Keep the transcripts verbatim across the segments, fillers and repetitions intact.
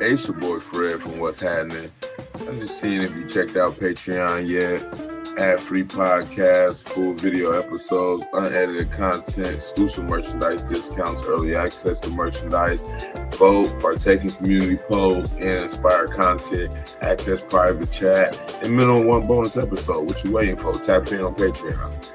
Hey, it's your boy Fred from What's Happening. I'm just seeing if you checked out Patreon yet. Ad-free podcasts, full video episodes, unedited content, exclusive merchandise discounts, early access to merchandise, vote, partake in community polls, and inspired content, access private chat, and minimum one bonus episode. What you waiting for? Tap in on Patreon.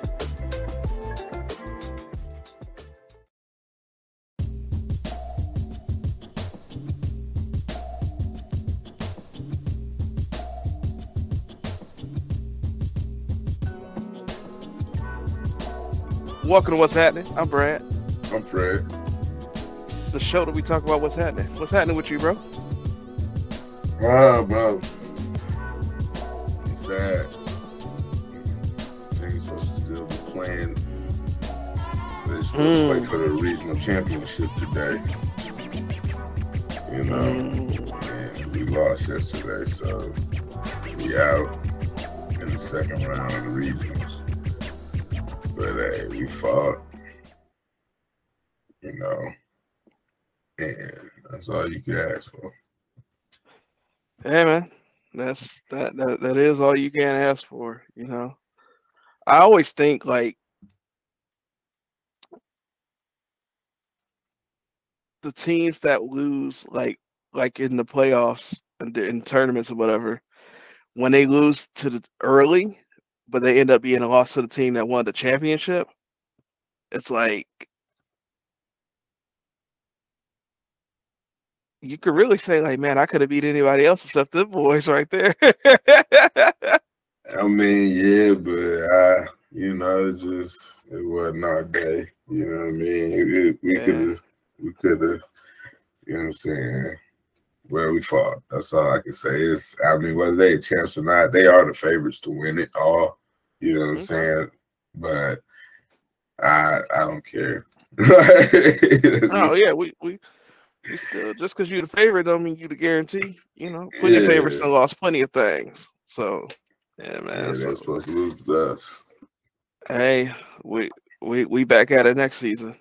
Welcome to What's Happening. I'm Brad. I'm Fred. It's a show that we talk about what's happening. What's happening with you, bro? Ah, bro. It's sad. Things supposed to still be playing. They're supposed mm. to play for the regional championship today. You know, and we lost yesterday, so we out in the second round of the regionals. But hey, we fought, you know, and that's all you can ask for. Hey, man, that's that, that. That is all you can ask for, you know. I always think like the teams that lose, like like in the playoffs and in tournaments or whatever, when they lose to the early. But they end up being a loss to the team that won the championship. It's like you could really say, like, man, I could have beat anybody else except them boys right there. I mean, yeah, but I, you know, it just it wasn't our day. You know what I mean? It, we yeah. could have, we could have, you know what I'm saying? Well, we fought. That's all I can say. Is I mean, whether they a champs or not, they are the favorites to win it all. You know what mm-hmm. I'm saying? But I I don't care. Oh just, yeah, we, we we still just because you're the favorite don't mean you the guarantee. You know, plenty yeah. of favorites and lost plenty of things. So yeah, man. Yeah, so, they're supposed to lose to us. Hey, we we we back at it next season.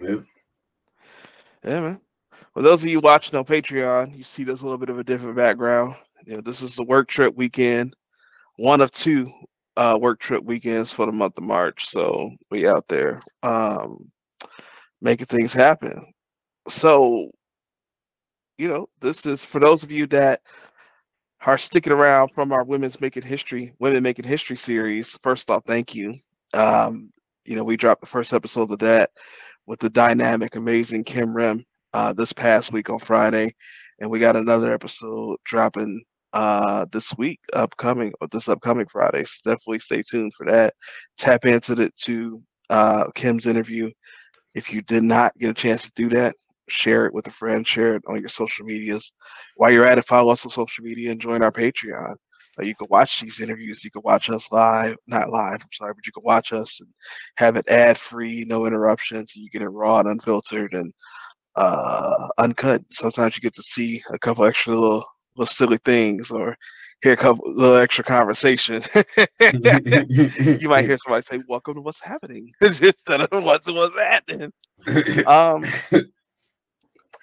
Yep. Yeah, man. For those of you watching on Patreon, you see this a little bit of a different background. You know, this is the work trip weekend, one of two uh, work trip weekends for the month of March. So we out there um, making things happen. So, you know, this is for those of you that are sticking around from our Women's Making History, Women Making History series. First off, thank you. Um, you know, we dropped the first episode of that with the dynamic, amazing Kim Rem. Uh, this past week on Friday, and we got another episode dropping uh, this week, upcoming or this upcoming Friday. So definitely stay tuned for that. Tap into the to uh, Kim's interview. If you did not get a chance to do that, share it with a friend. Share it on your social medias. While you're at it, follow us on social media and join our Patreon. Uh, you can watch these interviews. You can watch us live, not live. I'm sorry, but you can watch us and have it ad free, no interruptions. You get it raw and unfiltered and uh uncut. Sometimes you get to see a couple extra little, little silly things or hear a couple little extra conversation. You might hear somebody say, welcome to What's Happening instead of what's what's happening. Um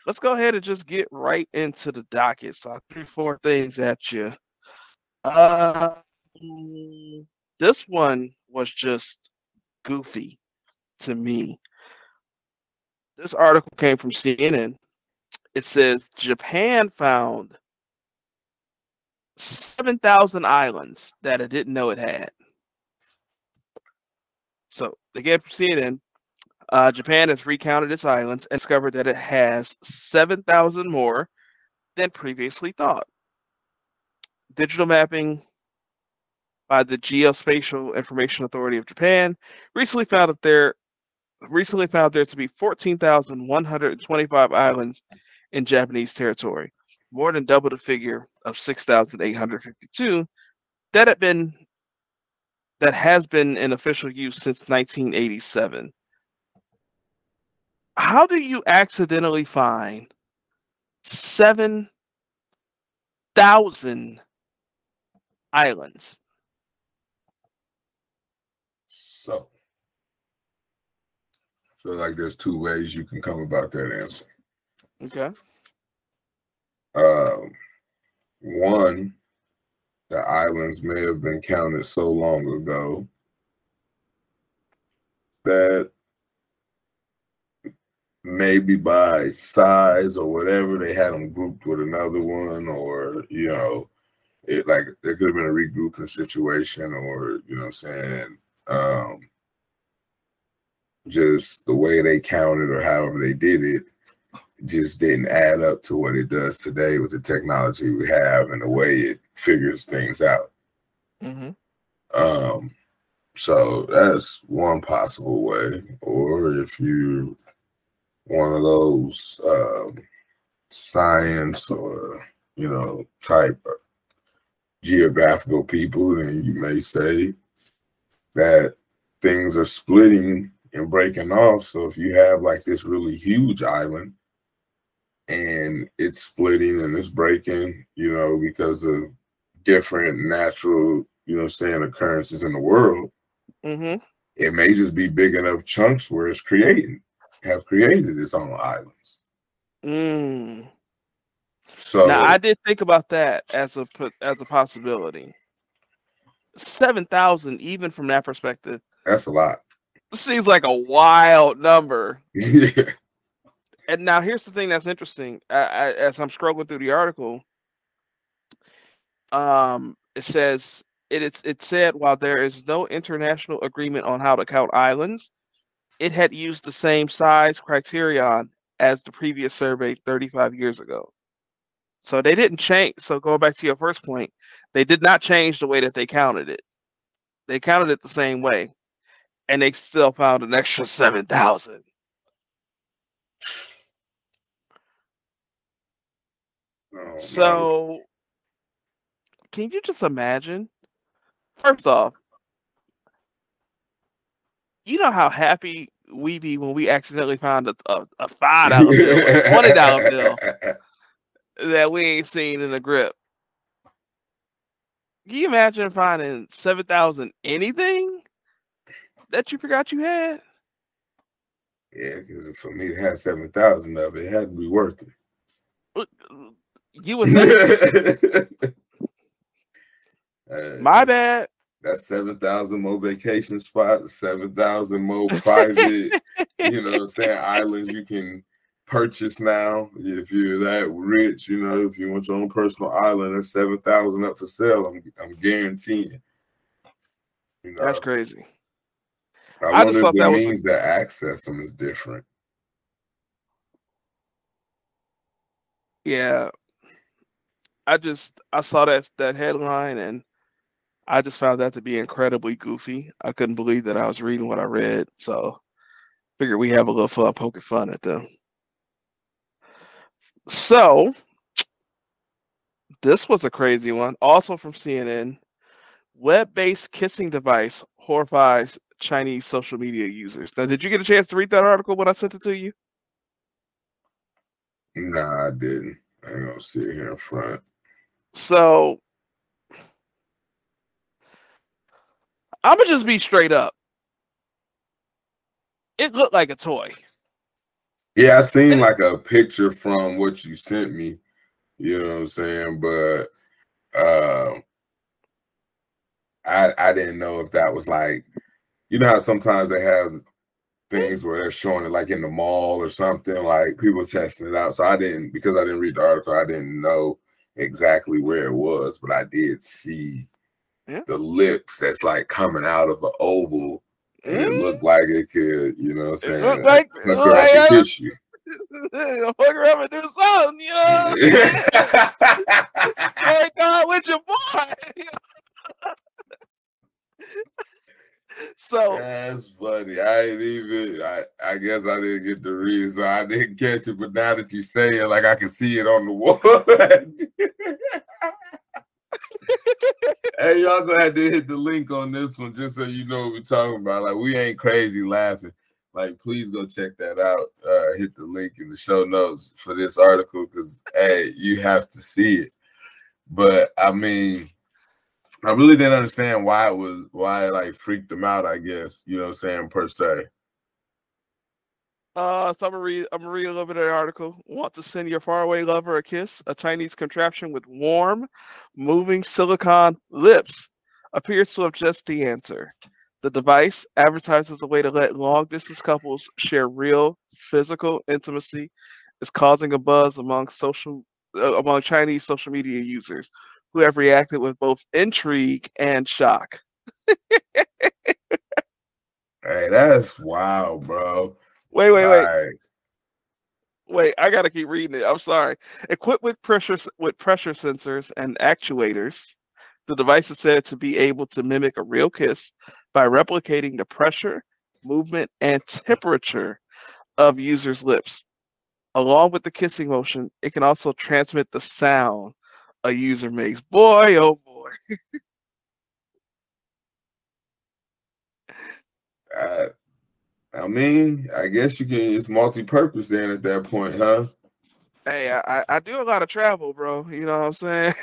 let's go ahead and just get right into the docket. So three, four things at you. Uh this one was just goofy to me. This article came from C N N. It says, Japan found seven thousand islands that it didn't know it had. So, again, from C N N, uh, Japan has recounted its islands and discovered that it has seven thousand more than previously thought. Digital mapping by the Geospatial Information Authority of Japan recently found that there recently found there to be fourteen thousand one hundred twenty-five islands in Japanese territory, more than double the figure of six thousand eight hundred fifty-two that had been that has been in official use since nineteen eighty-seven. How do you accidentally find seven thousand islands? So I feel like there's two ways you can come about that answer. Okay. Uh, one, the islands may have been counted so long ago that maybe by size or whatever, they had them grouped with another one, or, you know, it like there could have been a regrouping situation, or, you know what I'm saying, um, just the way they counted or however they did it just didn't add up to what it does today with the technology we have and the way it figures things out. Mm-hmm. Um, so that's one possible way. Or if you one of those um, science or, you know, type of geographical people, then you may say that things are splitting and breaking off. So if you have like this really huge island and it's splitting and it's breaking, you know, because of different natural, you know, saying occurrences in the world, mm-hmm. It may just be big enough chunks where it's creating, have created its own islands. Mm. So now I did think about that as a as a possibility. Seven thousand, even from that perspective, that's a lot. Seems like a wild number. Yeah. And now here's the thing that's interesting. I, I, as I'm scrolling through the article, um, it says it it's it said while there is no international agreement on how to count islands, it had used the same size criterion as the previous survey thirty-five years ago. So they didn't change. So going back to your first point, they did not change the way that they counted it. They counted it the same way, and they still found an extra seven thousand. Oh, so man. Can you just imagine? First off, you know how happy we be when we accidentally found a, a, a five dollar bill or a twenty dollar bill that we ain't seen in the grip. Can you imagine finding seven thousand anything that you forgot you had? Yeah, because for me to have seven thousand of it, it had to be worth it. You would think. uh, My bad. That's seven thousand more vacation spots, seven thousand more private, you know what I'm saying, islands you can purchase now. If you're that rich, you know, if you want your own personal island, there's seven thousand up for sale, I'm, I'm guaranteeing. You know, that's crazy. I, I wonder if that means was... that access to them is different. Yeah. I just, I saw that that headline and I just found that to be incredibly goofy. I couldn't believe that I was reading what I read. So figured we have a little fun poking fun at them. So this was a crazy one. Also from C N N, web-based kissing device horrifies Chinese social media users. Now, did you get a chance to read that article when I sent it to you? Nah, I didn't. I ain't gonna sit here in front. So I'm gonna just be straight up. It looked like a toy. Yeah, I seen like a picture from what you sent me. You know what I'm saying? But uh, I I didn't know if that was like, you know how sometimes they have things where they're showing it like in the mall or something, like people testing it out. So I didn't, because I didn't read the article, I didn't know exactly where it was, but I did see. Yeah. The lips that's like coming out of an oval, and mm-hmm. It looked like it could, you know what I'm saying? It looked like, it looked like, like I was, you. Fuck around and do something, you know? Right down with your boy. So that's funny. I ain't even, I, I guess I didn't get the read, so I didn't catch it, but now that you say it, like I can see it on the wall. Hey, y'all gonna have to hit the link on this one just so you know what we're talking about. Like, we ain't crazy laughing. Like, please go check that out. Uh, hit the link in the show notes for this article because, hey, you have to see it. But, I mean, I really didn't understand why it was, why it, like, freaked them out, I guess, you know what I'm saying, per se. Uh, so I'm gonna read, I'm gonna read a little bit of the article. Want to send your faraway lover a kiss? A Chinese contraption with warm, moving silicone lips appears to have just the answer. The device advertises a way to let long-distance couples share real physical intimacy. It's causing a buzz among social uh, among Chinese social media users, who have reacted with both intrigue and shock. Hey, that's wild, bro. Wait, wait, wait. Right. Wait, I gotta keep reading it. I'm sorry. Equipped with pressure with pressure sensors and actuators, the device is said to be able to mimic a real kiss by replicating the pressure, movement, and temperature of users' lips. Along with the kissing motion, it can also transmit the sound a user makes. Boy, oh boy. uh. I mean, I guess you can. It's multi-purpose then at that point, huh? Hey, I, I do a lot of travel, bro. You know what I'm saying?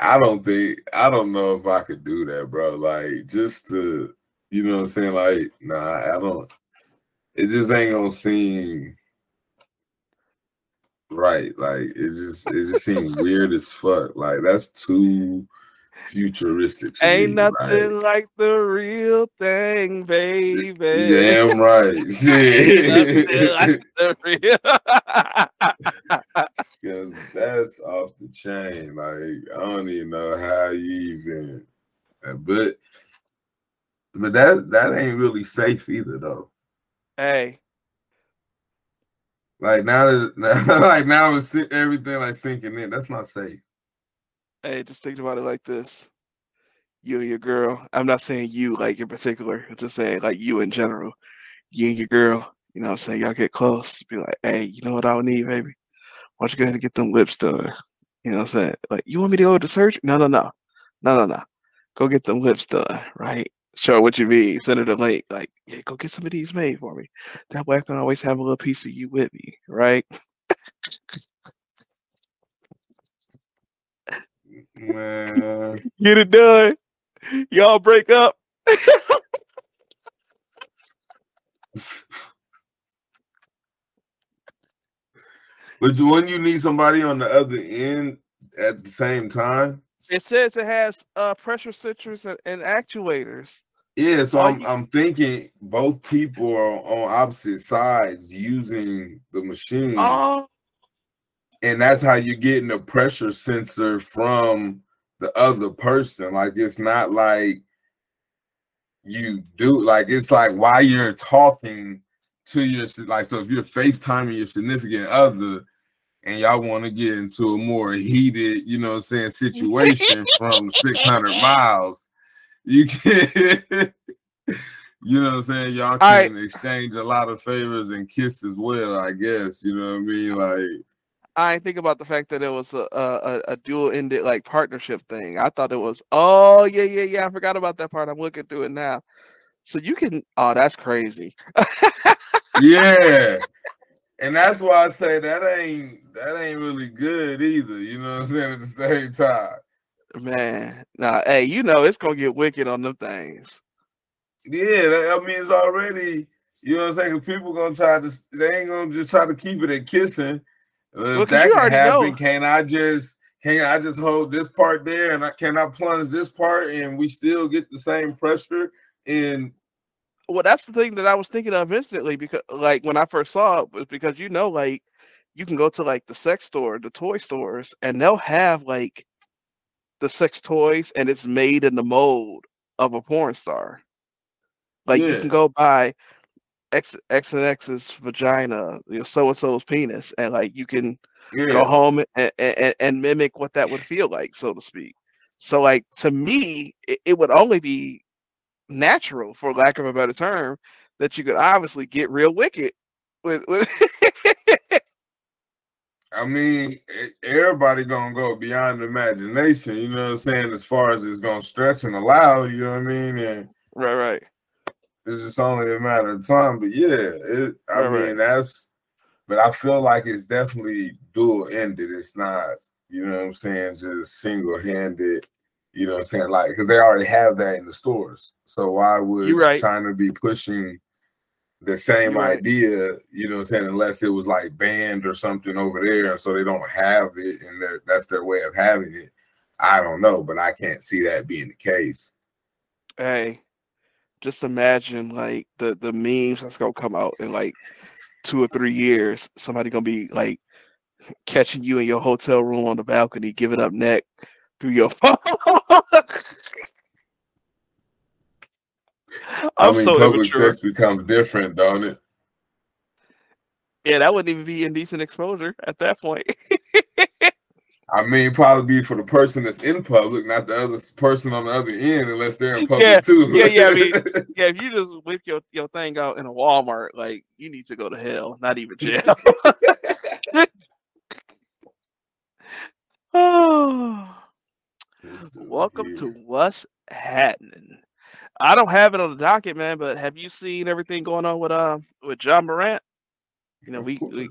I don't think I don't know if I could do that, bro. Like, just to, you know what I'm saying? Like, nah, I don't. It just ain't gonna seem right. Like, it just it just seems weird as fuck. Like, that's too futuristic. Ain't me, nothing right? Like the real thing, baby. Damn right. Ain't nothing like the real. Because that's off the chain. Like, I don't even know how you even. But, but that that ain't really safe either, though. Hey. Like now, that, like now, it's everything like sinking in. That's not safe. Hey, just think about it like this. You and your girl. I'm not saying you like in particular. I'm just saying like you in general. You and your girl. You know what I'm saying? Y'all get close. Be like, hey, you know what I would need, baby? Why don't you go ahead and get them lips done? You know what I'm saying? Like, you want me to go to surgery? No, no, no. No, no, no. Go get them lips done, right? Show her what you mean. Send her the link. Like, yeah, go get some of these made for me. That way I can always have a little piece of you with me, right? Man. Get it done. Y'all break up. But when you need somebody on the other end at the same time, it says it has uh, pressure sensors and, and actuators. Yeah, so I'm I'm thinking both people are on opposite sides using the machine. Oh. And that's how you're getting a pressure sensor from the other person. Like, it's not like you do, like, it's like while you're talking to your, like, so if you're FaceTiming your significant other and y'all want to get into a more heated, you know what I'm saying, situation from six hundred miles, you can, you know what I'm saying? Y'all can right. exchange a lot of favors and kiss as well, I guess, you know what I mean? Like, I think about the fact that it was a a, a dual-ended like partnership thing. I thought it was, oh yeah, yeah, yeah. I forgot about that part. I'm looking through it now. So you can, oh, that's crazy. Yeah. And that's why I say that ain't that ain't really good either. You know what I'm saying? At the same time. Man, nah, hey, you know it's gonna get wicked on them things. Yeah, that, I mean it's already, you know what I'm saying? People gonna try to they ain't gonna just try to keep it at kissing. Well, if that can happen, know. can I just can I just hold this part there and I can I plunge this part and we still get the same pressure? And well, that's the thing that I was thinking of instantly, because like when I first saw it was because, you know, like you can go to like the sex store, the toy stores, and they'll have like the sex toys and it's made in the mold of a porn star. Like yeah. You can go buy X, X and X's vagina, you know, so and so's penis, and like you can yeah. go home and, and and mimic what that would feel like, so to speak. So, like to me, it, it would only be natural, for lack of a better term, that you could obviously get real wicked with. with I mean, everybody gonna go beyond imagination, you know what I'm saying? As far as it's gonna stretch and allow, you know what I mean? And right, right. It's just only a matter of time, but yeah, it, I right, mean, right. that's, but I feel like it's definitely dual-ended. It's not, you know what I'm saying, just single-handed, You know what I'm saying? Like, because they already have that in the stores. So why would right. China be pushing the same right. idea, you know what I'm saying, unless it was like banned or something over there, so they don't have it and that's their way of having it? I don't know, but I can't see that being the case. Hey, just imagine like the, the memes that's going to come out in like two or three years. Somebody going to be like catching you in your hotel room on the balcony, giving up neck through your phone. I mean, so public immature. Sex becomes different, don't it? Yeah, that wouldn't even be indecent exposure at that point. I mean, probably be for the person that's in public, not the other person on the other end, unless they're in public yeah, too. yeah, yeah, I mean, yeah. If you just whip your, your thing out in a Walmart, like, you need to go to hell, not even jail. Oh, welcome weird. to What's Happening. I don't have it on the docket, man, but have you seen everything going on with uh with Ja Morant? You know, we, we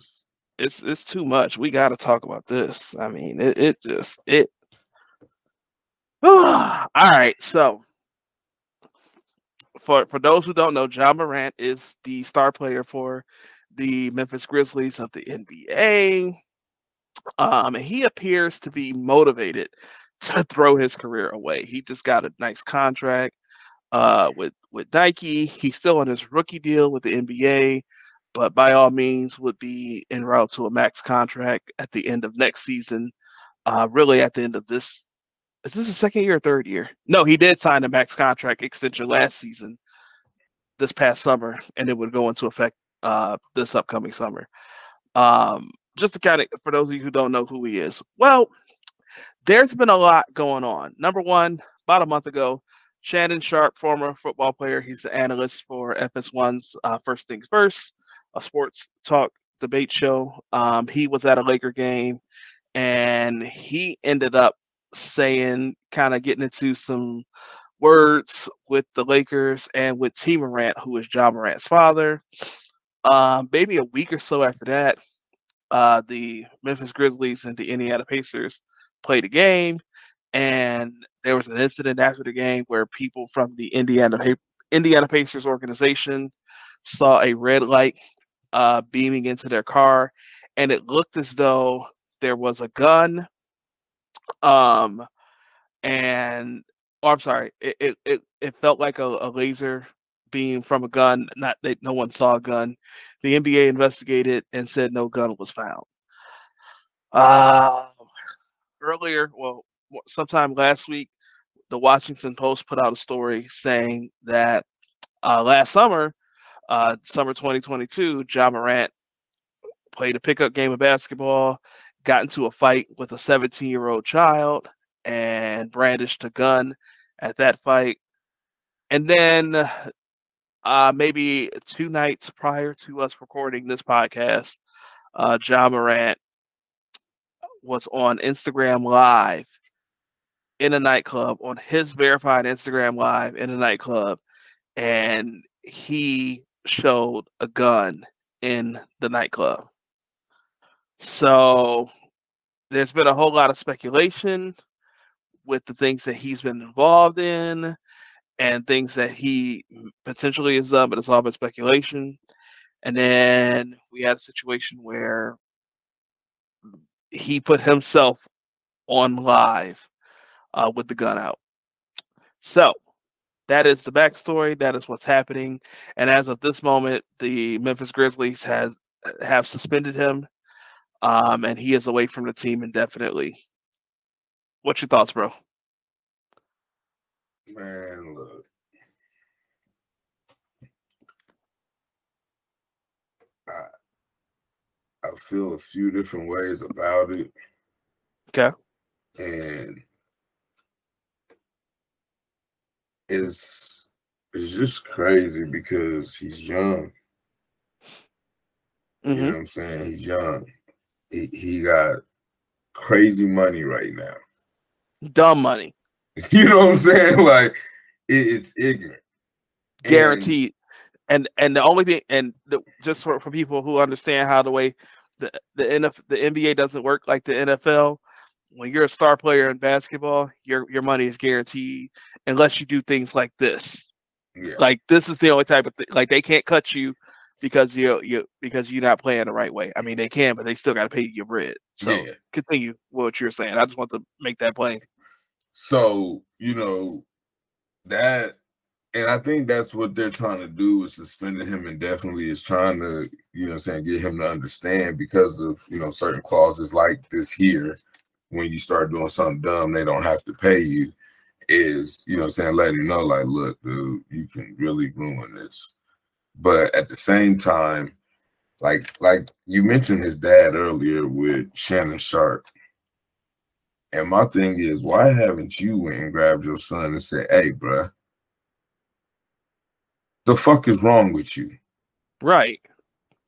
it's it's too much. We gotta talk about this. I mean, it, it just it all right. So for for those who don't know, Ja Morant is the star player for the Memphis Grizzlies of the N B A. Um and he appears to be motivated to throw his career away. He just got a nice contract. Uh, with with Nike, he's still on his rookie deal with the N B A, but by all means would be en route to a max contract at the end of next season. Uh, really, at the end of this, is this his second year or third year? No, he did sign a max contract extension last season, this past summer, and it would go into effect uh, this upcoming summer. Um, just to kind of, for those of you who don't know who he is, well, there's been a lot going on. Number one, about a month ago, Shannon Sharpe, former football player, he's the analyst for F S one's uh, First Things First, a sports talk debate show. Um, he was at a Laker game, and he ended up saying, kind of getting into some words with the Lakers and with T. Morant, who is Ja Morant's father. Um, maybe a week or so after that, uh, the Memphis Grizzlies and the Indiana Pacers played a game, and there was an incident after the game where people from the Indiana Indiana Pacers organization saw a red light uh, beaming into their car, and it looked as though there was a gun. Um, and oh, I'm sorry, it it it, it felt like a, a laser beam from a gun. Not that no one saw a gun. The N B A investigated and said no gun was found. Uh, earlier, well, sometime last week, the Washington Post put out a story saying that uh, last summer, uh, summer twenty twenty-two, Ja Morant played a pickup game of basketball, got into a fight with a seventeen-year-old child, and brandished a gun at that fight. And then uh, maybe two nights prior to us recording this podcast, uh, Ja Morant was on Instagram Live in a nightclub, on his verified Instagram Live in a nightclub, and he showed a gun in the nightclub. So there's been a whole lot of speculation with the things that he's been involved in and things that he potentially has done, but it's all been speculation. And then we had a situation where he put himself on live Uh, with the gun out. So that is the backstory. That is what's happening. And as of this moment, the Memphis Grizzlies has have suspended him, um, and he is away from the team indefinitely. What's your thoughts, bro? Man, look, I I feel a few different ways about it. Okay, and It's it's just crazy because he's young. Mm-hmm. You know what I'm saying? He's young. He he got crazy money right now. Dumb money. You know what I'm saying? Like it, it's ignorant. Guaranteed. And and, and the only thing, and the, just for, for people who understand how the way the the N F, the N B A doesn't work like the N F L, when you're a star player in basketball, your your money is guaranteed unless you do things like this. Yeah. Like this is the only type of thing. Like they can't cut you because you you because you're not playing the right way. I mean, they can, but they still got to pay you your bread. So yeah. Continue what you're saying. I just want to make that plain. So you know that. And I think that's what they're trying to do is suspending him indefinitely, is trying to, you know what I'm saying, get him to understand because of, you know, certain clauses like this here, when you start doing something dumb, they don't have to pay you, is, you know what I'm saying, letting him know, like, look, dude, you can really ruin this. But at the same time, like, like you mentioned his dad earlier with Shannon Sharpe. And my thing is, why haven't you went and grabbed your son and said, hey, bruh, the fuck is wrong with you? Right.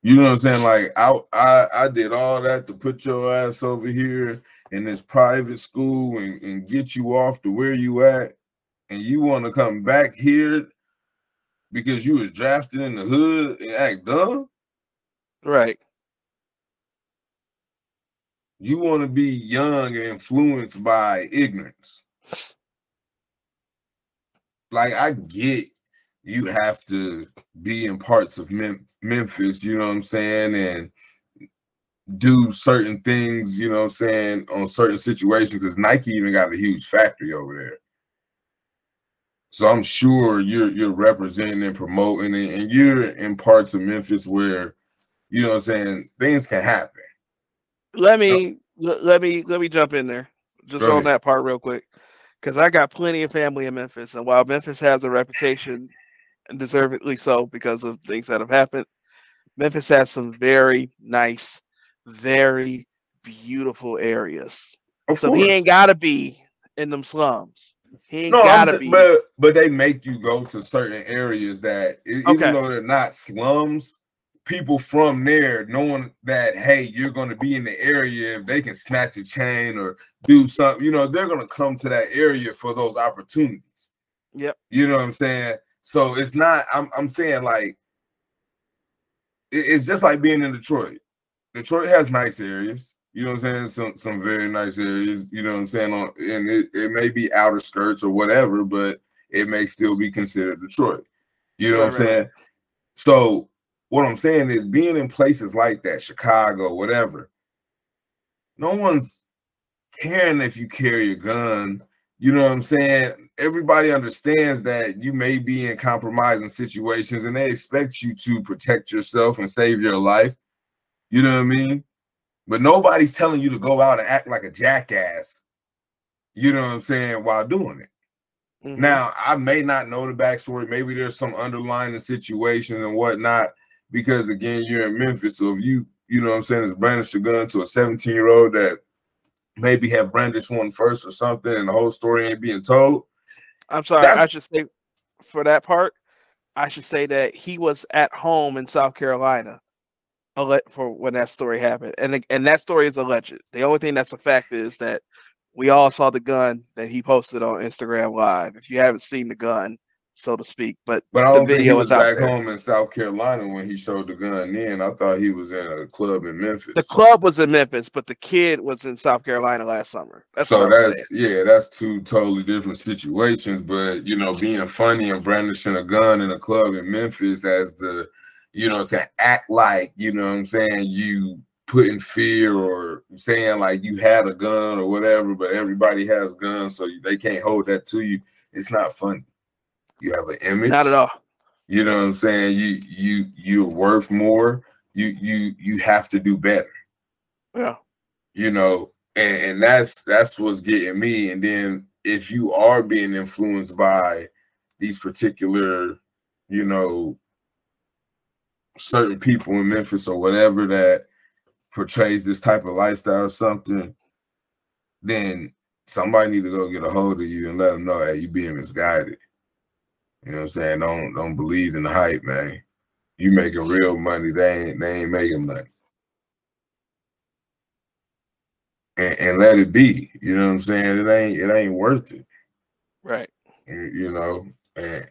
You know what I'm saying? Like, I, I I did all that to put your ass over here in this private school and, and get you off to where you at. And you want to come back here because you was drafted in the hood and act dumb? Right. You want to be young and influenced by ignorance. Like, I get you have to be in parts of Mem- Memphis, you know what I'm saying, and do certain things, you know what I'm saying, on certain situations, because Nike even got a huge factory over there. So I'm sure you're you're representing and promoting, and, and you're in parts of Memphis where, you know what I'm saying, things can happen. Let me no. l- let me let me jump in there just Go on ahead. That part real quick, because I got plenty of family in Memphis, and while Memphis has a reputation, and deservedly so because of things that have happened, Memphis has some very nice, very beautiful areas. Of so course. He ain't gotta be in them slums. He ain't no, gotta I'm, be. But, but they make you go to certain areas that, even okay. though they're not slums, people from there, knowing that, hey, you're gonna be in the area, if they can snatch a chain or do something, you know, they're gonna come to that area for those opportunities. Yep. You know what I'm saying? So it's not, I'm I'm saying like, it's just like being in Detroit. Detroit has nice areas, you know what I'm saying? Some some very nice areas, you know what I'm saying? And it, it may be outer skirts or whatever, but it may still be considered Detroit. You know what right, I'm right. saying? So what I'm saying is being in places like that, Chicago, whatever, no one's caring if you carry a gun. You know what I'm saying? Everybody understands that you may be in compromising situations and they expect you to protect yourself and save your life. You know what I mean? But nobody's telling you to go out and act like a jackass. You know what I'm saying? While doing it. Mm-hmm. Now, I may not know the backstory. Maybe there's some underlying situations and whatnot, because again, you're in Memphis. So if you, you know what I'm saying, is brandish a gun to a seventeen year old that maybe have brandished one first or something, and the whole story ain't being told. I'm sorry, That's... I should say for that part, I should say that he was at home in South Carolina for when that story happened. And, and that story is alleged. The only thing that's a fact is that we all saw the gun that he posted on Instagram Live. If you haven't seen the gun, so to speak, but, but I don't the video think he was is out back there. Home in South Carolina when he showed the gun in. I thought he was in a club in Memphis. The club was in Memphis, but the kid was in South Carolina last summer. That's so that's saying. Yeah, that's two totally different situations. But you know, being funny and brandishing a gun in a club in Memphis as the, you know what I'm saying, act like, you know what I'm saying, you putting fear or saying like you had a gun or whatever, but everybody has guns, so they can't hold that to you. It's not funny. You have an image. Not at all. You know what I'm saying? You you you're worth more. You you you have to do better. Yeah. You know, and, and that's that's what's getting me. And then if you are being influenced by these particular, you know, certain people in Memphis or whatever that portrays this type of lifestyle or something, then somebody need to go get a hold of you and let them know that you're being misguided. You know what I'm saying? Don't don't believe in the hype, man. You making real money, they ain't they ain't making money. And, and let it be. You know what I'm saying? It ain't it ain't worth it. Right. You know, and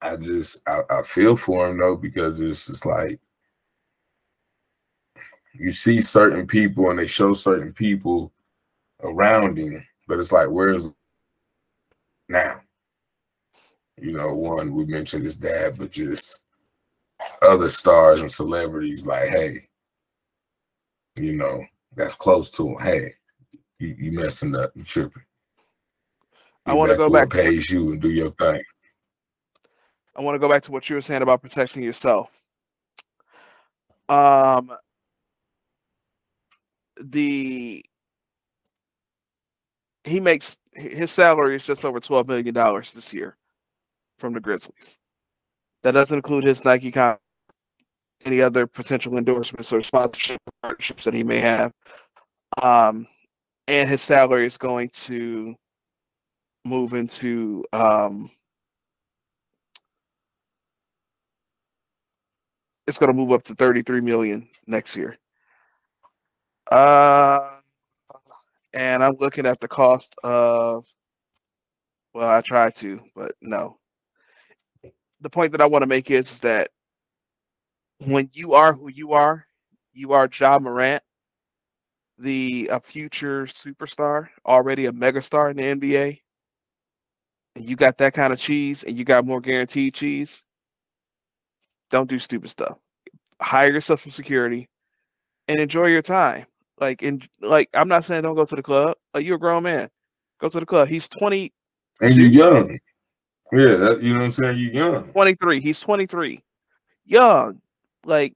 I just I, I feel for him though, because it's just like you see certain people and they show certain people around him, but it's like, where's now? You know, one, we mentioned his dad, but just other stars and celebrities, like, hey, you know, that's close to him. Hey, you, you messing up, you tripping. I want to go back to pays you and do your thing. I want to go back to what you were saying about protecting yourself. Um, the he makes his salary is just over twelve million dollars this year from the Grizzlies. That doesn't include his Nike contract, any other potential endorsements or sponsorship partnerships that he may have. Um, and his salary is going to move into um it's going to move up to thirty-three million next year. Uh and I'm looking at the cost of, well, I tried to, but no. The point that I want to make is, is that when you are who you are, you are Ja Morant, the a future superstar, already a megastar in the N B A. And you got that kind of cheese, and you got more guaranteed cheese. Don't do stupid stuff. Hire yourself from security, and enjoy your time. Like, in like, I'm not saying don't go to the club. Like, you're a grown man, go to the club. He's twenty, and you're young. Yeah, that, you know what I'm saying. You're young. twenty-three. He's twenty-three. Young. Like,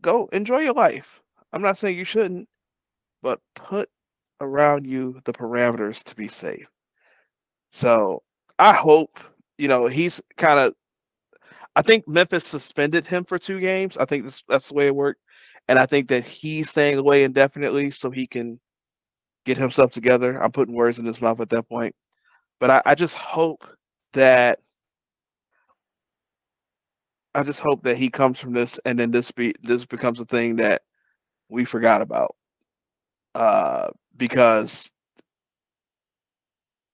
go enjoy your life. I'm not saying you shouldn't, but put around you the parameters to be safe. So I hope, you know, he's kind of, I think Memphis suspended him for two games. I think that's, that's the way it worked. And I think that he's staying away indefinitely so he can get himself together. I'm putting words in his mouth at that point. But I, I just hope that, I just hope that he comes from this and then this be, this becomes a thing that we forgot about. Uh, because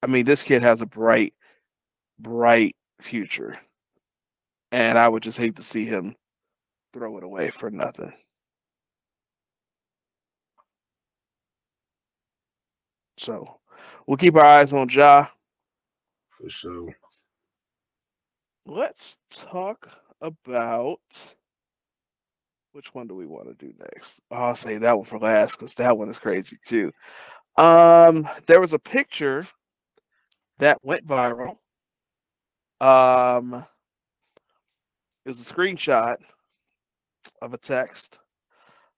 I mean, this kid has a bright, bright future. And I would just hate to see him throw it away for nothing. So we'll keep our eyes on Ja. For sure. Let's talk about, which one do we want to do next? I'll save that one for last because that one is crazy too. Um, there was a picture that went viral. Um, it was a screenshot of a text.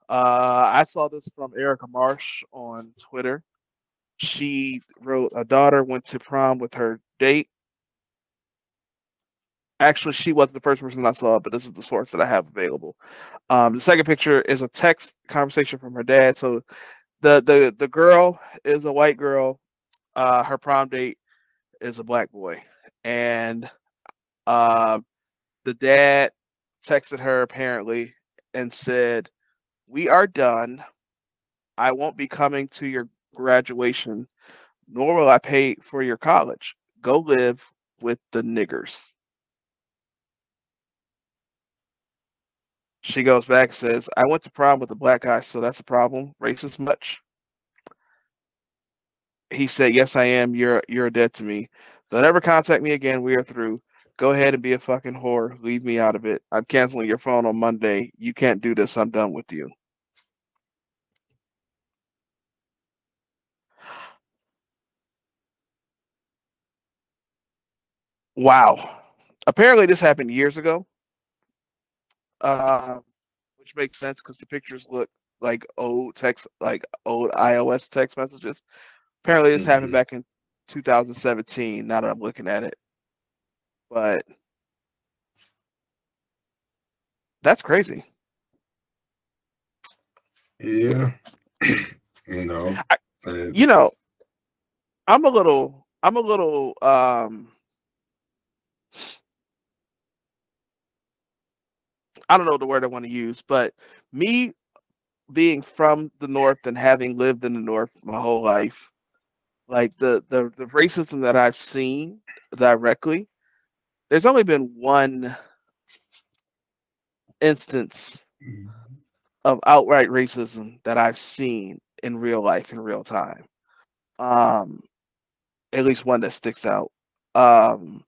Uh, I saw this from Erica Marsh on Twitter. She wrote, a daughter went to prom with her date. Actually, she wasn't the first person I saw, but this is the source that I have available. Um, the second picture is a text conversation from her dad. So the, the, the girl is a white girl. Uh, her prom date is a black boy, and uh, the dad texted her apparently and said, "We are done. I won't be coming to your graduation, nor will I pay for your college. Go live with the niggers." She goes back and says, "I went to prom with a black guy, so that's a problem. Racist much?" He said, "Yes, I am. You're you're dead to me. Don't ever contact me again. We are through. Go ahead and be a fucking whore. Leave me out of it. I'm canceling your phone on Monday. You can't do this. I'm done with you." Wow. Apparently this happened years ago, uh, which makes sense because the pictures look like old text, like old iOS text messages. Apparently, this happened back in two thousand seventeen, now that I'm looking at it. But that's crazy. Yeah. You know. I, you know, I'm a little, I'm a little, um, I don't know the word I want to use, but me being from the North and having lived in the North my whole life, like the, the the racism that I've seen directly, there's only been one instance of outright racism that I've seen in real life, in real time. Um, at least one that sticks out. Um,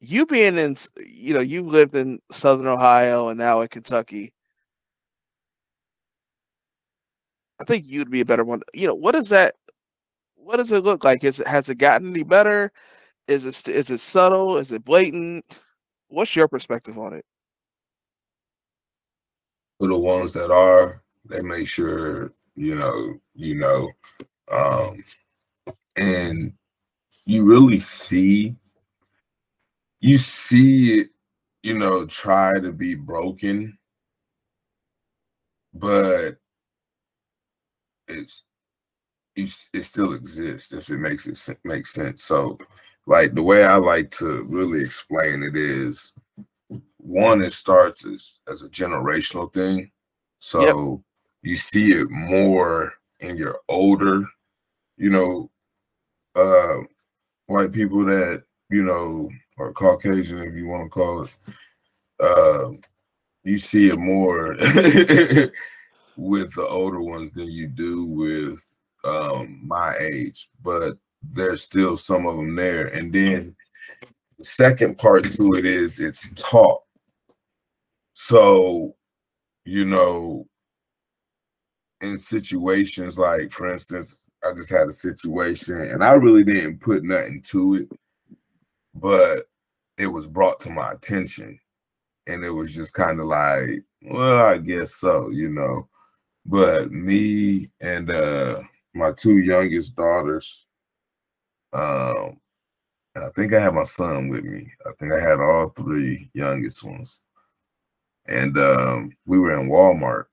you being in, you know, you lived in Southern Ohio and now in Kentucky. I think you'd be a better one. You know, what is that? What does it look like? Is it, has it gotten any better? Is it, is it subtle? Is it blatant? What's your perspective on it? For the ones that are, they make sure, you know, you know, um, and you really see, you see it, you know, try to be broken, but it's, it still exists if it makes it makes sense. So, like, the way I like to really explain it is, one, it starts as, as a generational thing. So yep. You see it more in your older, you know, uh, white people that, you know, or Caucasian, if you want to call it. Uh, you see it more with the older ones than you do with um my age, but there's still some of them there. And then the second part to it is it's taught. So, you know, in situations like, for instance, I just had a situation and I really didn't put nothing to it, but it was brought to my attention, and it was just kind of like, well, I guess so, you know. But me and uh my two youngest daughters, um, and I think I had my son with me. I think I had all three youngest ones. And um, we were in Walmart.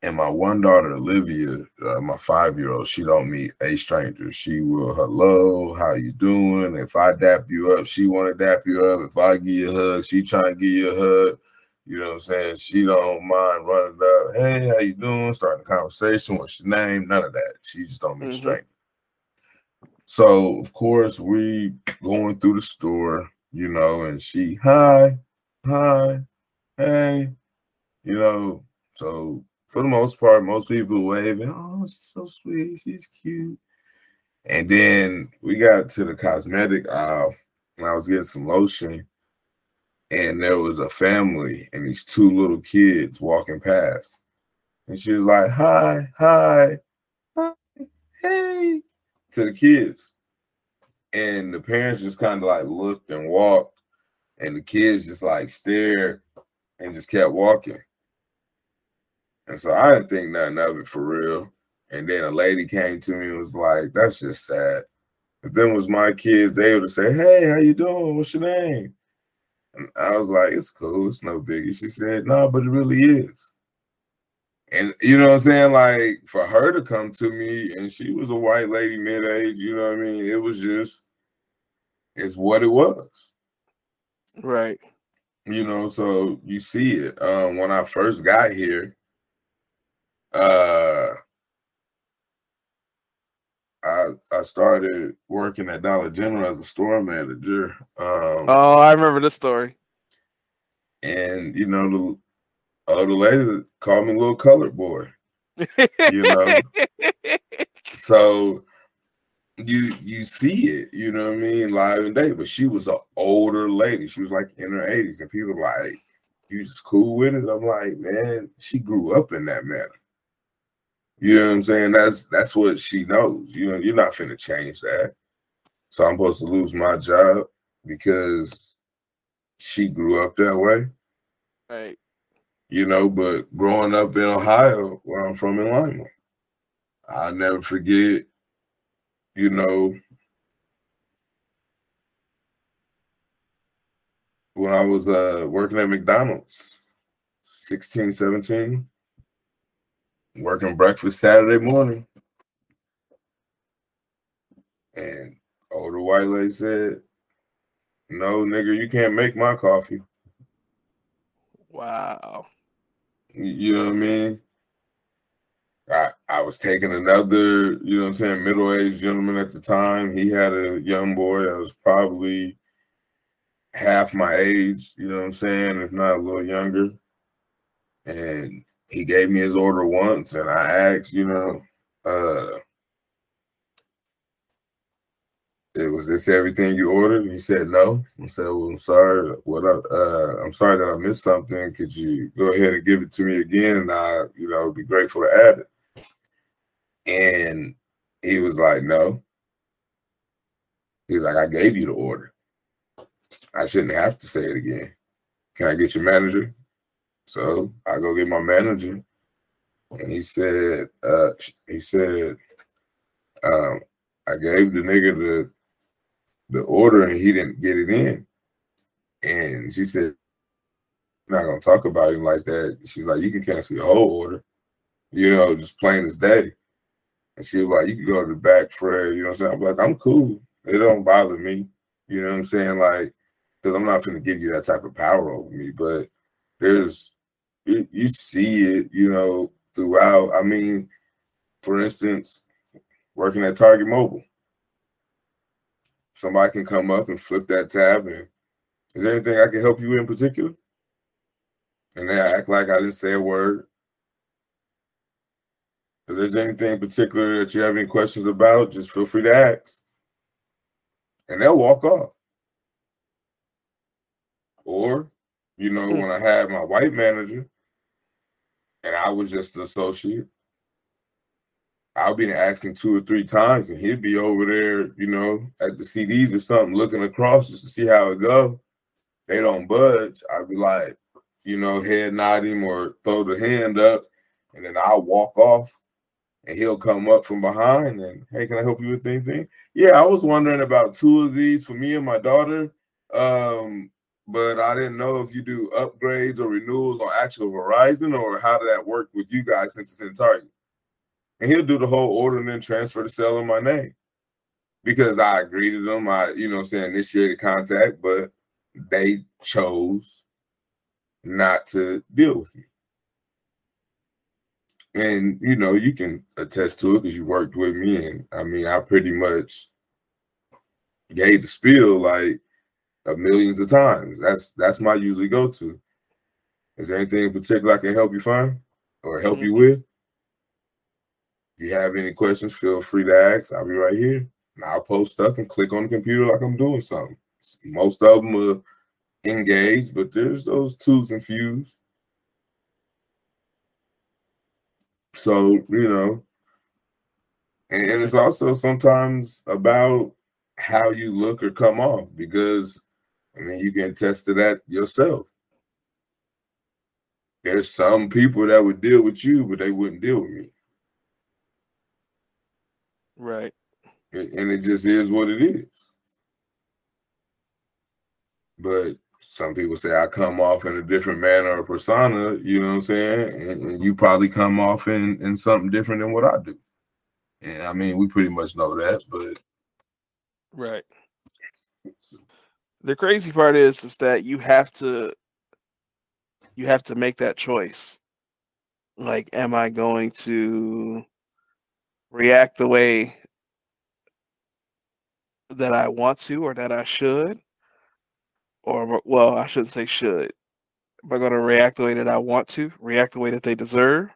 And my one daughter, Olivia, uh, my five-year-old, she don't meet a stranger. She will, hello, how you doing? If I dap you up, she want to dap you up. If I give you a hug, she trying to give you a hug. You know what I'm saying? She don't mind running up, hey, how you doing? Starting a conversation, what's your name? None of that. She just don't mean mm-hmm. straight. So, of course, we going through the store, you know, and she, hi, hi, hey, you know. So, for the most part, most people waving, oh, she's so sweet, she's cute. And then we got to the cosmetic aisle, and I was getting some lotion. And there was a family and these two little kids walking past. And she was like, hi, hi, hi, hey, to the kids. And the parents just kind of like looked and walked. And the kids just like stared and just kept walking. And so I didn't think nothing of it for real. And then a lady came to me and was like, that's just sad. If them was my kids, they would have said, hey, how you doing? What's your name? And I was like, it's cool, it's no biggie. She said, no, but it really is. And you know what I'm saying? Like, for her to come to me, and she was a white lady, mid-age, you know what I mean? It was just, it's what it was. Right. You know, so you see it. Um, when I first got here, uh, I, I started working at Dollar General as a store manager. Um, oh, I remember this story. And, you know, the older lady called me little colored boy. You know? So you you see it, you know what I mean, live and day. But she was an older lady. She was like in her eighties. And people were like, you just cool with it? I'm like, man, she grew up in that manner. You know what I'm saying? That's that's what she knows. You know, you're not finna change that. So I'm supposed to lose my job because she grew up that way. Right. You know, but growing up in Ohio, where I'm from in Lima, I'll never forget, you know, when I was uh, working at McDonald's, sixteen, seventeen. Working breakfast Saturday morning, and older white lady said, no, nigga, you can't make my coffee. Wow. You know what I mean? I, I was taking another, you know what I'm saying, middle-aged gentleman at the time. He had a young boy that was probably half my age, you know what I'm saying, if not a little younger. And he gave me his order once, and I asked, you know, uh, it was this everything you ordered? And he said no. I said, well, I'm sorry. What I, uh, I'm sorry that I missed something. Could you go ahead and give it to me again? And I, you know, be grateful to add it. And he was like, no. He's like, I gave you the order. I shouldn't have to say it again. Can I get your manager? So I go get my manager, and he said, uh, he said, um, I gave the nigga the the order, and he didn't get it in. And she said, I'm not gonna talk about him like that. She's like, you can cancel your whole order, you know, just plain as day. And she was like, you can go to the back for, you know what I'm saying? I'm like, I'm cool. It don't bother me. You know what I'm saying? Like, because I'm not gonna give you that type of power over me. But there's, you, you see it, you know, throughout. I mean, for instance, working at Target Mobile, somebody can come up and flip that tab and, is there anything I can help you in particular? And they act like I didn't say a word. If there's anything in particular that you have any questions about, just feel free to ask. And they'll walk off. Or, you know, mm-hmm. when I had my white manager and I was just an associate, I'll be asking two or three times, and he'd be over there, you know, at the C Ds or something, looking across just to see how it go. They don't budge. I'd be like, you know, head nod him or throw the hand up, and then I'll walk off, and he'll come up from behind and, hey, can I help you with anything? Yeah, I was wondering about two of these for me and my daughter, um, but I didn't know if you do upgrades or renewals on actual Verizon, or how did that work with you guys since it's in Target? And he'll do the whole order and then transfer the seller my name, because I agreed to them. I, you know, saying initiated contact, but they chose not to deal with me. And, you know, you can attest to it because you worked with me. And I mean, I pretty much gave the spiel like a millions of times. That's, that's my usually go-to. Is there anything in particular I can help you find or help mm-hmm. you with? If you have any questions, feel free to ask. I'll be right here. And I'll post stuff and click on the computer like I'm doing something. Most of them are engaged, but there's those twos and fews. So, you know, and, and it's also sometimes about how you look or come off, because, I mean, you can attest to that yourself. There's some people that would deal with you, but they wouldn't deal with me. Right. And it just is what it is. But some people say I come off in a different manner or persona, you know what I'm saying? And, and you probably come off in, in something different than what I do. And I mean, we pretty much know that, but. Right. The crazy part is, is that you have to, you have to make that choice. Like, am I going to react the way that I want to, or that I should, or, well, I shouldn't say should. Am I going to react the way that I want to, react the way that they deserve,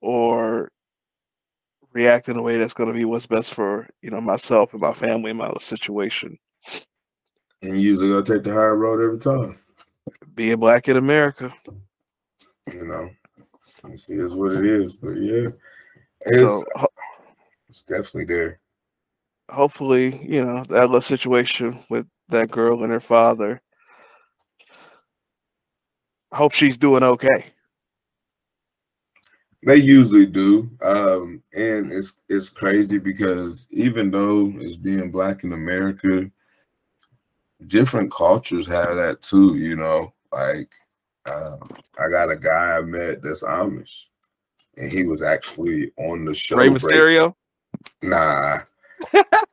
or react in a way that's going to be what's best for, you know, myself and my family and my situation? And you usually going to take the higher road every time. Being Black in America. You know, it is what it is, but yeah. It's, so, ho- it's definitely there. Hopefully, you know, that little situation with that girl and her father, I hope she's doing okay. They usually do. Um, and it's it's crazy because even though it's being Black in America, different cultures have that too, you know. Like, uh, I got a guy I met that's Amish. And he was actually on the show. Rey Mysterio? Break. Nah.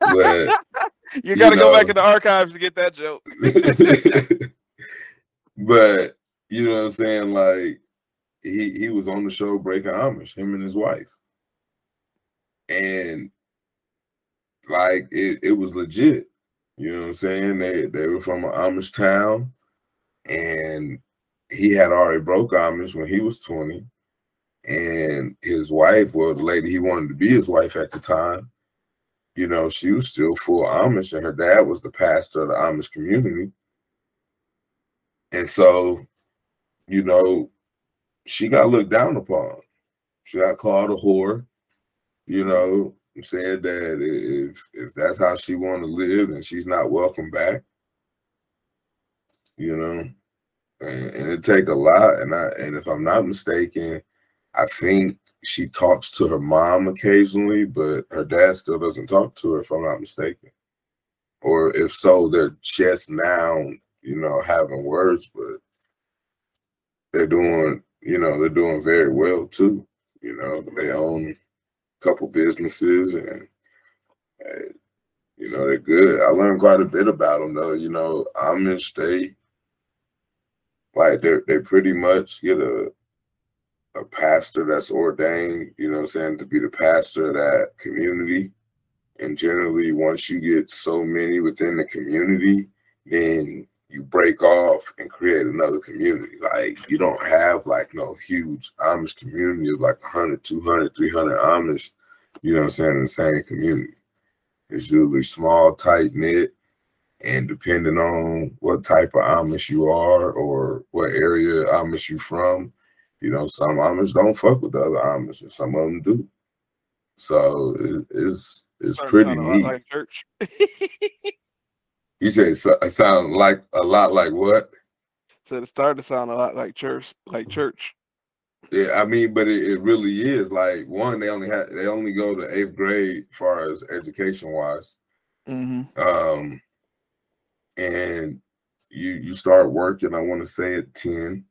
But, you got to go back in the archives to get that joke. But, you know what I'm saying? Like, he, he was on the show Breaking Amish, him and his wife. And, like, it, it was legit. You know what I'm saying? They, they were from an Amish town. And he had already broke Amish when he was twenty. and his wife, well, the lady he wanted to be his wife at the time, you know, she was still full Amish, and her dad was the pastor of the Amish community. And so, you know, she got looked down upon. She got called a whore, you know, and said that if if that's how she wanted to live, then she's not welcome back, you know. And, and it take a lot. And I and if I'm not mistaken, I think she talks to her mom occasionally, but her dad still doesn't talk to her, if I'm not mistaken. Or if so, they're just now, you know, having words, but they're doing, you know, they're doing very well too. You know, they own a couple businesses, and, and you know, they're good. I learned quite a bit about them though. You know, Amish, they like they they pretty much get a a pastor that's ordained, you know what I'm saying, to be the pastor of that community. And generally, once you get so many within the community, then you break off and create another community. Like, you don't have like no huge Amish community of like one hundred, two hundred, three hundred Amish, you know what I'm saying, in the same community. It's usually small, tight knit, and depending on what type of Amish you are or what area Amish you from, you know, some Amish don't fuck with the other Amish, and some of them do. So it, it's it's sounds pretty neat. Like church. You said so, it sounds like a lot like what? So it started to sound a lot like church, like church. Yeah, I mean, but it, it really is. Like, one, they only had they only go to eighth grade as far as education wise. Mm-hmm. Um, and you you start working, I want to say, at ten.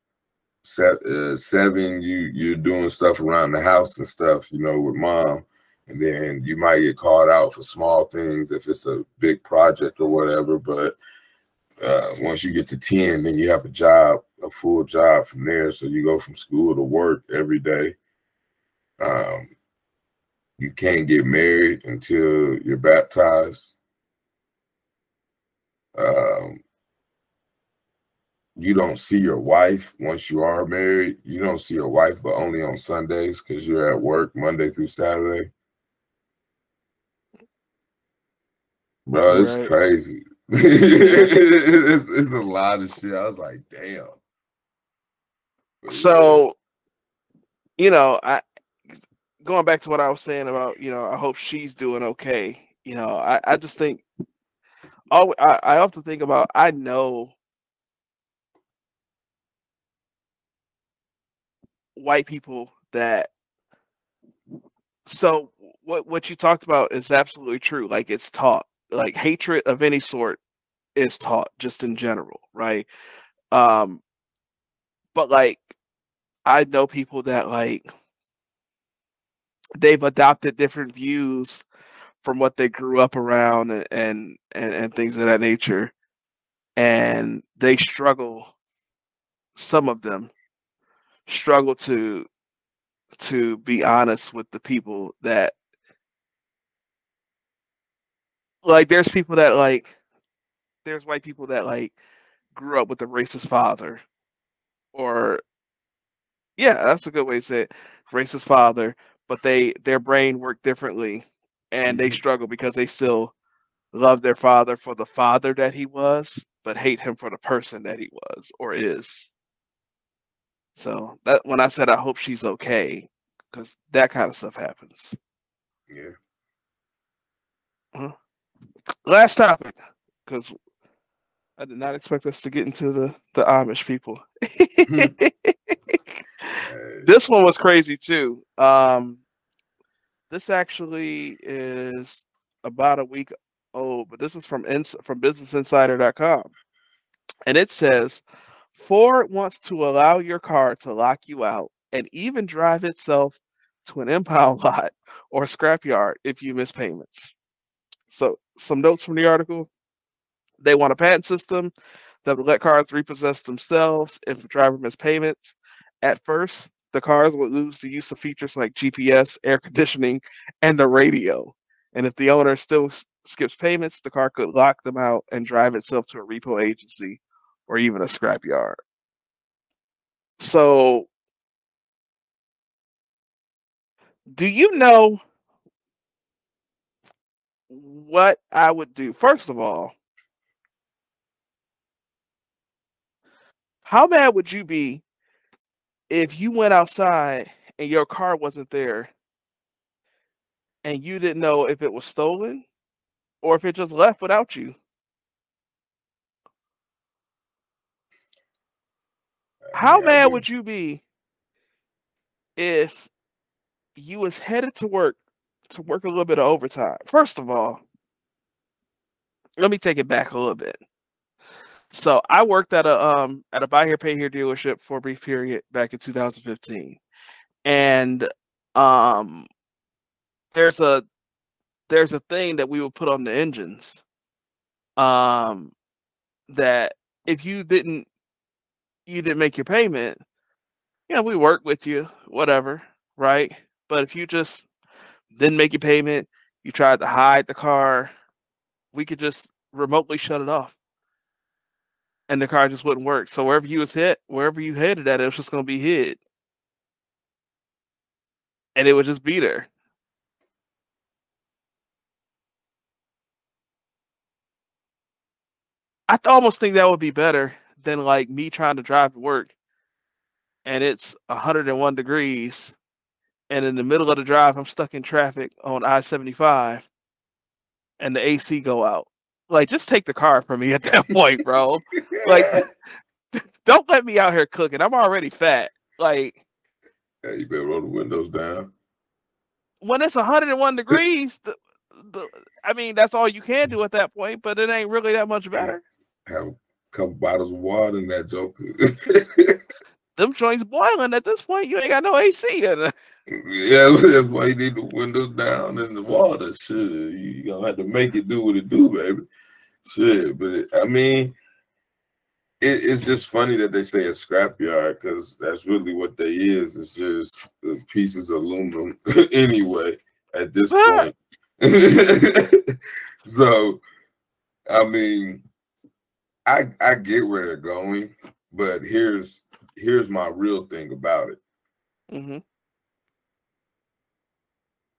Set, uh, seven, you you're doing stuff around the house and stuff, you know, with mom. And then you might get called out for small things if it's a big project or whatever. But uh, once you get to ten, then you have a job, a full job from there. So you go from school to work every day. Um, you can't get married until you're baptized. Um, you don't see your wife once you are married. You don't see your wife, but only on Sundays because you're at work Monday through Saturday. Bro, it's right. Crazy. it's, it's a lot of shit. I was like, damn. So, you know, I going back to what I was saying about, you know, I hope she's doing okay. You know, I, I just think, I, I often think about, I know white people that, so what, what you talked about is absolutely true. Like, it's taught. Like, hatred of any sort is taught just in general, right? Um, but like, I know people that like they've adopted different views from what they grew up around and and and, and things of that nature, and they struggle. Some of them struggle to to be honest with the people that. Like, there's people that like, there's white people that like grew up with a racist father, or yeah, that's a good way to say it, racist father, but they, their brain worked differently and they struggle because they still love their father for the father that he was, but hate him for the person that he was or is. So that, when I said, I hope she's okay, because that kind of stuff happens. Yeah. Huh? Last topic, because I did not expect us to get into the, the Amish people. This one was crazy too. Um, this actually is about a week old, but this is from from business insider dot com. And it says, Ford wants to allow your car to lock you out and even drive itself to an impound lot or scrapyard if you miss payments. So some notes from the article. They want a patent system that would let cars repossess themselves if a driver missed payments. At first, the cars would lose the use of features like G P S, air conditioning, and the radio. And if the owner still skips payments, the car could lock them out and drive itself to a repo agency or even a scrapyard. So do you know what I would do? First of all, how mad would you be if you went outside and your car wasn't there and you didn't know if it was stolen or if it just left without you? How yeah, mad would you be if you was headed to work to work a little bit of overtime? First of all, let me take it back a little bit. So I worked at a um at a buy here pay here dealership for a brief period back in two thousand fifteen, and um there's a there's a thing that we would put on the engines, um that if you didn't you didn't make your payment, you know, we work with you, whatever, right? But if you just didn't make your payment, you tried to hide the car, we could just remotely shut it off and the car just wouldn't work. So wherever you was hit, wherever you headed at, it was just going to be hid and it would just be there. I almost think that would be better than like me trying to drive to work and it's one hundred and one degrees and in the middle of the drive I'm stuck in traffic on I seventy-five and the A C go out. Like, just take the car from me at that point, bro. Like, don't let me out here cooking. I'm already fat. Like, yeah, you better roll the windows down. When it's one hundred and one degrees, the, the, I mean, that's all you can do at that point, but it ain't really that much better. Have a couple bottles of water in that joke. Them joints boiling at this point. You ain't got no A C in it. Yeah, that's why you need the windows down and the water. Shit, you gonna have to make it do what it do, baby. Shit, but it, I mean, it, it's just funny that they say a scrapyard because that's really what they is. It's just pieces of aluminum anyway at this point. So, I mean, I I get where they're going, but here's here's my real thing about it. Mm-hmm.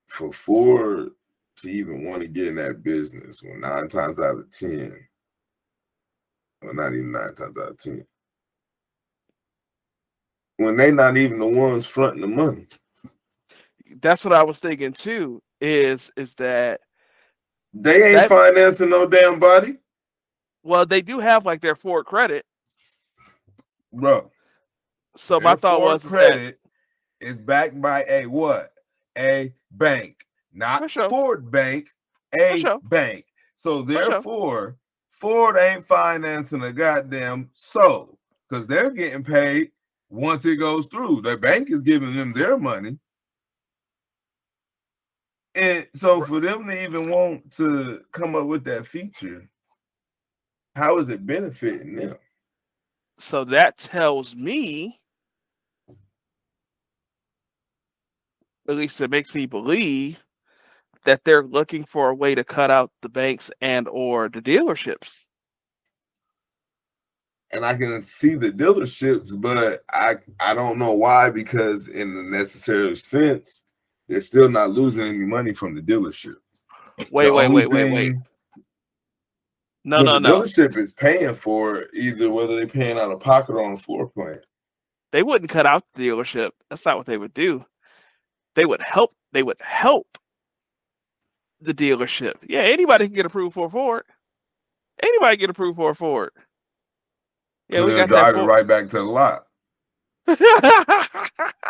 For Ford to even want to get in that business, well, nine times out of ten, well, not even nine times out of ten, when they not even the ones fronting the money. That's what I was thinking too. Is is that they ain't that, financing no damn body? Well, they do have like their Ford Credit, bro. So my thought was, credit is backed by a what? A bank, not sure. Ford Bank, a sure. bank. So therefore, sure. Ford ain't financing a goddamn soul because they're getting paid once it goes through. The bank is giving them their money, and so right. for them to even want to come up with that feature, how is it benefiting them? So that tells me. At least it makes me believe that they're looking for a way to cut out the banks and or the dealerships. And I can see the dealerships, but I I don't know why, because in the necessary sense, they're still not losing any money from the dealership. Wait, the wait, wait, wait, wait. No, no, the no. The dealership is paying for either whether they're paying out of pocket or on the floor plan. They wouldn't cut out the dealership. That's not what they would do. They would help. They would help the dealership. Yeah, anybody can get approved for a Ford. Anybody can get approved for a Ford. Yeah, and we got drive that Ford. It right back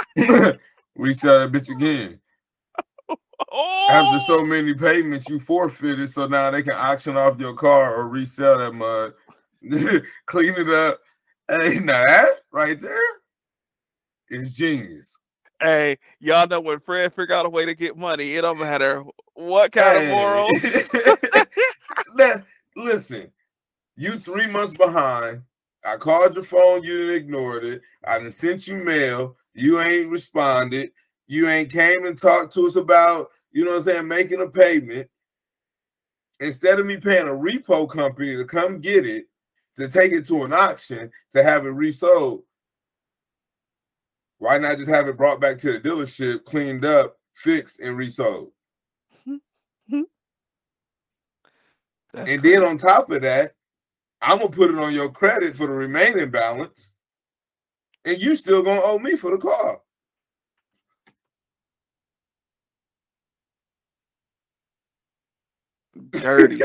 to the lot. We sell that bitch again. Oh. After so many payments, you forfeited. So now they can auction off your car or resell that mud, clean it up. Hey, now that right there is genius. Hey, y'all know when Fred figured out a way to get money, it don't matter what kind hey. of morals. Now, listen, you three months behind. I called your phone, you didn't ignore it. I done sent you mail, you ain't responded. You ain't came and talked to us about, you know what I'm saying, making a payment. Instead of me paying a repo company to come get it, to take it to an auction, to have it resold, why not just have it brought back to the dealership, cleaned up, fixed, and resold. That's and crazy. Then on top of that, I'm gonna put it on your credit for the remaining balance, and you still gonna owe me for the car. Dirty.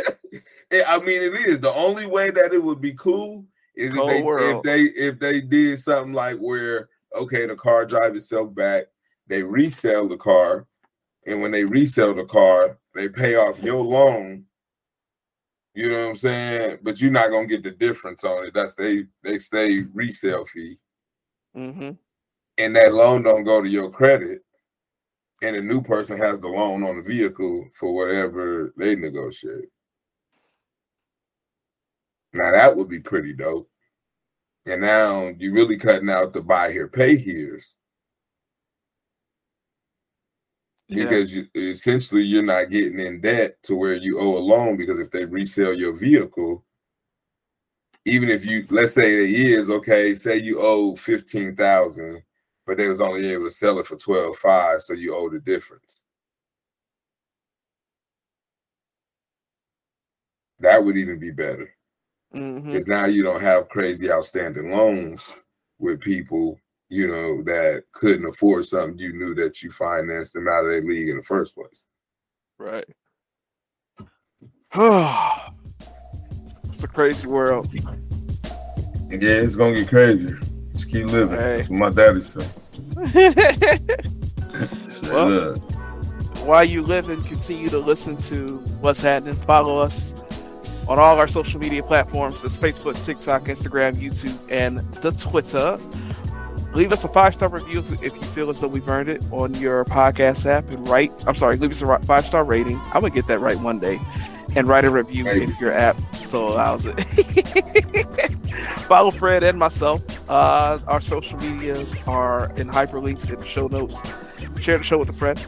I mean, it is. The only way that it would be cool is if they, if they if they did something like where, okay, the car drives itself back, they resell the car, and when they resell the car, they pay off your loan. You know what I'm saying? But you're not gonna get the difference on it. That's they they stay resale fee, mm-hmm. and that loan don't go to your credit, and a new person has the loan on the vehicle for whatever they negotiate. Now that would be pretty dope. And now you're really cutting out the buy here, pay here's, yeah. because you, essentially you're not getting in debt to where you owe a loan, because if they resell your vehicle, even if you, let's say it is, okay, say you owe fifteen thousand, but they was only able to sell it for twelve five, so you owe the difference. That would even be better. Mm-hmm. Because now you don't have crazy outstanding loans with people, you know, that couldn't afford something you knew that you financed them out of their league in the first place. Right. It's a crazy world. Yeah, it's gonna get crazier. Just keep living. Hey. That's what my daddy said. Well, look. While you live and continue to listen to What's Happening, follow us on all our social media platforms. That's Facebook, TikTok, Instagram, YouTube, and the Twitter. Leave us a five-star review if, if you feel as though we've earned it on your podcast app. And write, I'm sorry, leave us a five-star rating. I'm going to get that right one day. And write a review hey. if your app so allows it. Follow Fred and myself. Uh, our social medias are in hyperlinks in the show notes. Share the show with a friend.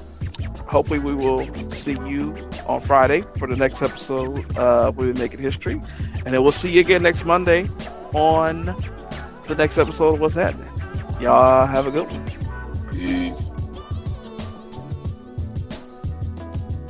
Hopefully we will see you on Friday for the next episode of Women Making History. And then we'll see you again next Monday on the next episode of What's Happening. Y'all have a good one. Peace.